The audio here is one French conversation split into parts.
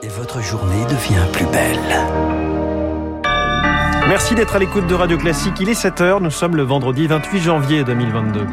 Et votre journée devient plus belle. Merci d'être à l'écoute de Radio Classique. Il est 7h, nous sommes le vendredi 28 janvier 2022.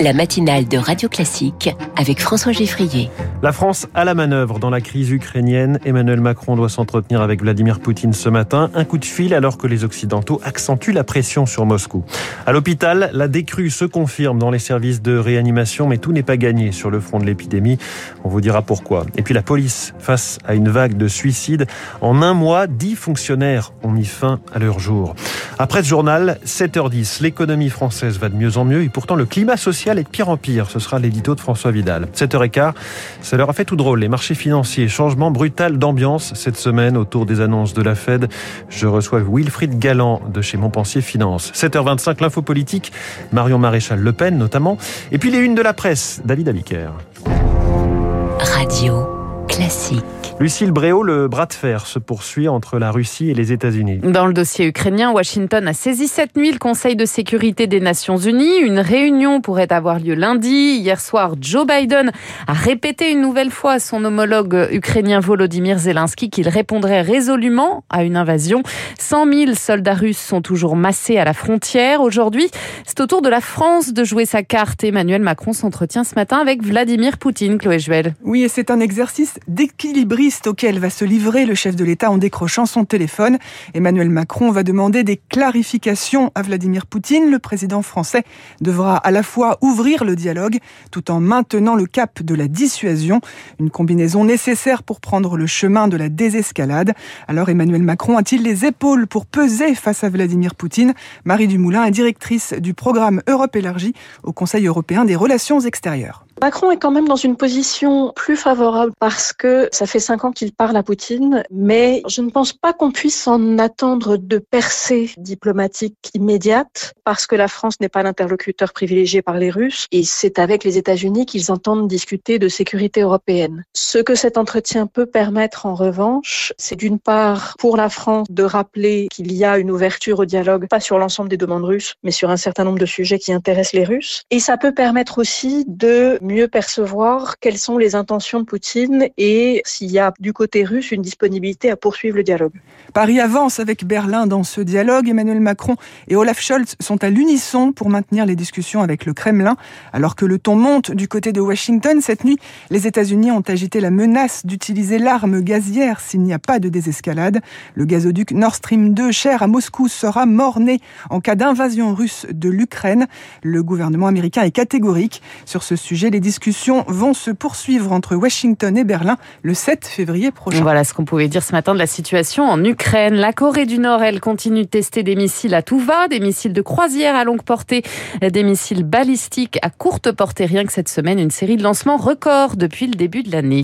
La matinale de Radio Classique avec François Geffrier. La France à la manœuvre dans la crise ukrainienne. Emmanuel Macron doit s'entretenir avec Vladimir Poutine ce matin. Un coup de fil alors que les Occidentaux accentuent la pression sur Moscou. À l'hôpital, la décrue se confirme dans les services de réanimation, mais tout n'est pas gagné sur le front de l'épidémie. On vous dira pourquoi. Et puis la police face à une vague de suicides. En un mois, 10 fonctionnaires ont mis fin à leur jour. Après ce journal, 7h10, l'économie française va de mieux en mieux et pourtant le climat social est de pire en pire. Ce sera l'édito de François Vidal. 7h15, ça leur a fait tout drôle. Les marchés financiers, changement brutal d'ambiance cette semaine autour des annonces de la Fed. Je reçois Wilfrid Galland de chez Montpensier Finance. 7h25, l'info politique, Marion Maréchal-Le Pen notamment. Et puis les unes de la presse, David Abiker. Radio Classique. Lucille Bréau, le bras de fer se poursuit entre la Russie et les États-Unis. Dans le dossier ukrainien, Washington a saisi cette nuit le Conseil de sécurité des Nations Unies. Une réunion pourrait avoir lieu lundi. Hier soir, Joe Biden a répété une nouvelle fois à son homologue ukrainien Volodymyr Zelensky qu'il répondrait résolument à une invasion. 100 000 soldats russes sont toujours massés à la frontière. Aujourd'hui, c'est au tour de la France de jouer sa carte. Emmanuel Macron s'entretient ce matin avec Vladimir Poutine, Chloé Juel. Oui, et c'est un exercice d'équilibriste auquel va se livrer le chef de l'État en décrochant son téléphone. Emmanuel Macron va demander des clarifications à Vladimir Poutine. Le président français devra à la fois ouvrir le dialogue tout en maintenant le cap de la dissuasion, une combinaison nécessaire pour prendre le chemin de la désescalade. Alors Emmanuel Macron a-t-il les épaules pour peser face à Vladimir Poutine ? Marie Dumoulin est directrice du programme Europe élargie au Conseil européen des relations extérieures. Macron est quand même dans une position plus favorable parce que ça fait 5 ans qu'il parle à Poutine, mais je ne pense pas qu'on puisse en attendre de percée diplomatique immédiate parce que la France n'est pas l'interlocuteur privilégié par les Russes et c'est avec les États-Unis qu'ils entendent discuter de sécurité européenne. Ce que cet entretien peut permettre en revanche, c'est d'une part pour la France de rappeler qu'il y a une ouverture au dialogue, pas sur l'ensemble des demandes russes, mais sur un certain nombre de sujets qui intéressent les Russes, et ça peut permettre aussi de mieux percevoir quelles sont les intentions de Poutine et s'il y a du côté russe une disponibilité à poursuivre le dialogue. Paris avance avec Berlin dans ce dialogue. Emmanuel Macron et Olaf Scholz sont à l'unisson pour maintenir les discussions avec le Kremlin. Alors que le ton monte du côté de Washington, cette nuit, les États-Unis ont agité la menace d'utiliser l'arme gazière s'il n'y a pas de désescalade. Le gazoduc Nord Stream 2, cher à Moscou, sera mort-né en cas d'invasion russe de l'Ukraine. Le gouvernement américain est catégorique sur ce sujet. Les discussions vont se poursuivre entre Washington et Berlin le 7 février prochain. Voilà ce qu'on pouvait dire ce matin de la situation en Ukraine. La Corée du Nord, elle, continue de tester des missiles à tout va, des missiles de croisière à longue portée, des missiles balistiques à courte portée. Rien que cette semaine, une série de lancements records depuis le début de l'année.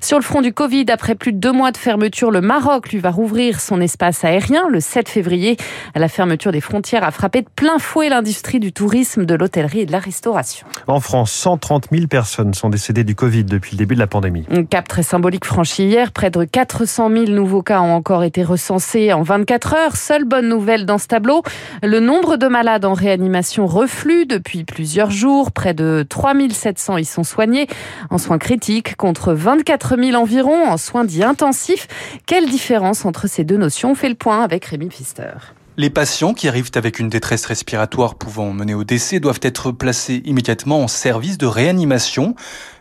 Sur le front du Covid, après plus de 2 mois de fermeture, le Maroc lui va rouvrir son espace aérien le 7 février. La fermeture des frontières a frappé de plein fouet l'industrie du tourisme, de l'hôtellerie et de la restauration. En France, 130 000 personnes sont décédées du Covid depuis le début de la pandémie. Un cap très symbolique franchi hier. Près de 400 000 nouveaux cas ont encore été recensés en 24 heures. Seule bonne nouvelle dans ce tableau, le nombre de malades en réanimation reflue depuis plusieurs jours. Près de 3 700 y sont soignés en soins critiques contre 24 000 environ en soins dits intensifs. Quelle différence entre ces deux notions ? On fait le point avec Rémi Pfister. Les patients qui arrivent avec une détresse respiratoire pouvant mener au décès doivent être placés immédiatement en service de réanimation.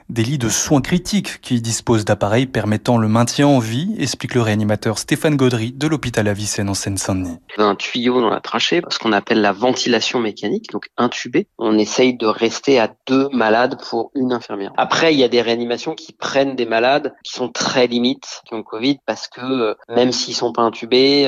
Des lits de soins critiques qui disposent d'appareils permettant le maintien en vie, explique le réanimateur Stéphane Gaudry de l'hôpital Avicenne en Seine-Saint-Denis. Un tuyau dans la trachée, ce qu'on appelle la ventilation mécanique, donc intubé. On essaye de rester à 2 malades pour une infirmière. Après, il y a des réanimations qui prennent des malades qui sont très limites, qui ont Covid, parce que même s'ils sont pas intubés,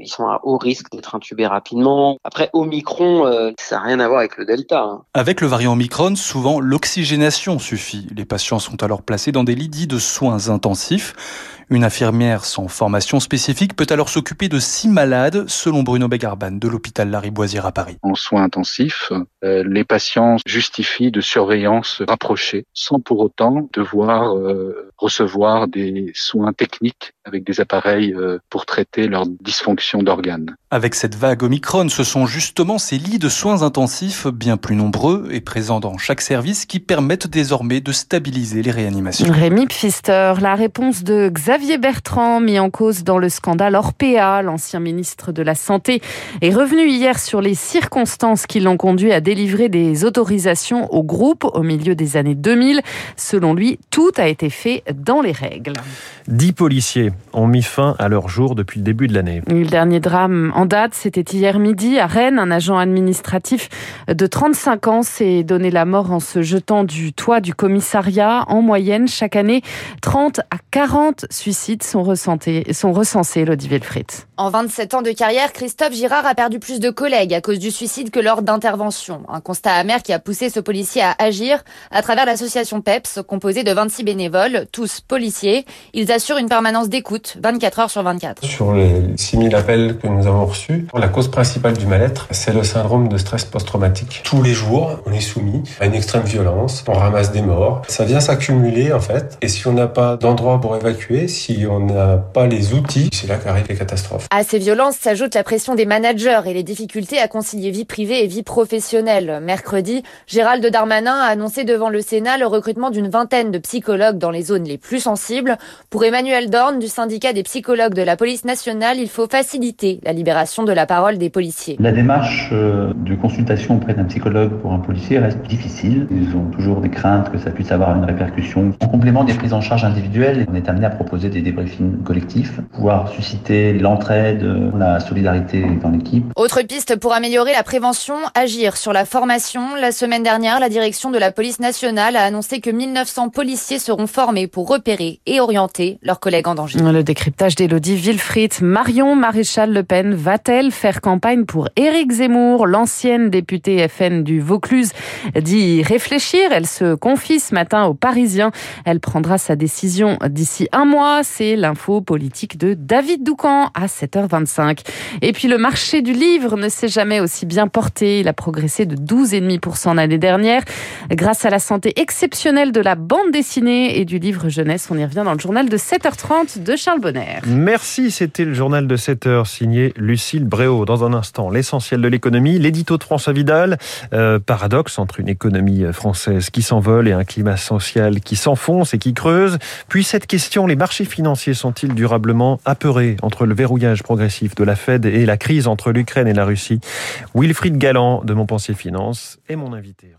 ils sont à haut risque d'être intubés rapidement. Après, Omicron, ça n'a rien à voir avec le Delta. Avec le variant Omicron, souvent l'oxygénation suffit. Les patients sont alors placés dans des lits dits de soins intensifs. Une infirmière sans formation spécifique peut alors s'occuper de 6 malades, selon Bruno Begarban de l'hôpital Lariboisière à Paris. En soins intensifs, les patients justifient de surveillance rapprochée, sans pour autant devoir recevoir des soins techniques avec des appareils pour traiter leurs dysfonctions d'organes. Avec cette vague Omicron, ce sont justement ces lits de soins intensifs bien plus nombreux et présents dans chaque service qui permettent désormais de stabiliser les réanimations. Rémi Pfister, la réponse de Xavier Bertrand, mis en cause dans le scandale Orpéa, l'ancien ministre de la Santé, est revenu hier sur les circonstances qui l'ont conduit à délivrer des autorisations au groupe au milieu des années 2000. Selon lui, tout a été fait dans les règles. 10 policiers ont mis fin à leur jour depuis le début de l'année. Le dernier drame en date, c'était hier midi à Rennes. Un agent administratif de 35 ans s'est donné la mort en se jetant du toit du commissariat. En moyenne, chaque année, 30 à 40 suicides sont recensés, Elodie Wilfrid. En 27 ans de carrière, Christophe Girard a perdu plus de collègues à cause du suicide que lors d'interventions. Un constat amer qui a poussé ce policier à agir à travers l'association Peps, composée de 26 bénévoles, tous policiers. Ils assurent une permanence d'écoute 24 heures sur 24. Sur les 6000 appels que nous avons reçus, la cause principale du mal-être, c'est le syndrome de stress post-traumatique. Tous les jours, on est soumis à une extrême violence, on ramasse des morts. Ça vient s'accumuler en fait. Et si on n'a pas d'endroit pour évacuer, si on n'a pas les outils, c'est là qu'arrivent les catastrophes. À ces violences s'ajoute la pression des managers et les difficultés à concilier vie privée et vie professionnelle. Mercredi, Gérald Darmanin a annoncé devant le Sénat le recrutement d'une vingtaine de psychologues dans les zones les plus sensibles. Pour Emmanuel Dorn, du syndicat des psychologues de la police nationale, il faut faciliter la libération de la parole des policiers. La démarche de consultation auprès d'un psychologue pour un policier reste difficile. Ils ont toujours des craintes que ça puisse avoir une répercussion. En complément des prises en charge individuelles, on est amené à proposer des débriefings collectifs, pouvoir susciter l'entraide, la solidarité dans l'équipe. Autre piste pour améliorer la prévention, agir sur la formation. La semaine dernière, la direction de la police nationale a annoncé que 1900 policiers seront formés pour repérer et orienter leurs collègues en danger. Le décryptage d'Élodie Wilfrid. Marion Maréchal-Le Pen va-t-elle faire campagne pour Éric Zemmour? L'ancienne députée FN du Vaucluse dit y réfléchir. Elle se confie ce matin aux Parisiens. Elle prendra sa décision d'ici un mois. C'est l'info politique de David Doucan à 7h25. Et puis le marché du livre ne s'est jamais aussi bien porté. Il a progressé de 12,5% l'année dernière grâce à la santé exceptionnelle de la bande dessinée et du livre jeunesse. On y revient dans le journal de 7h30 de Charles Bonner. Merci, c'était le journal de 7h signé Lucille Bréau. Dans un instant, l'essentiel de l'économie, l'édito de François Vidal. Paradoxe entre une économie française qui s'envole et un climat social qui s'enfonce et qui creuse. Puis cette question, les marchés financiers sont-ils durablement apeurés entre le verrouillage progressif de la Fed et la crise entre l'Ukraine et la Russie? Wilfrid Galland de Montpensier Finance est mon invité.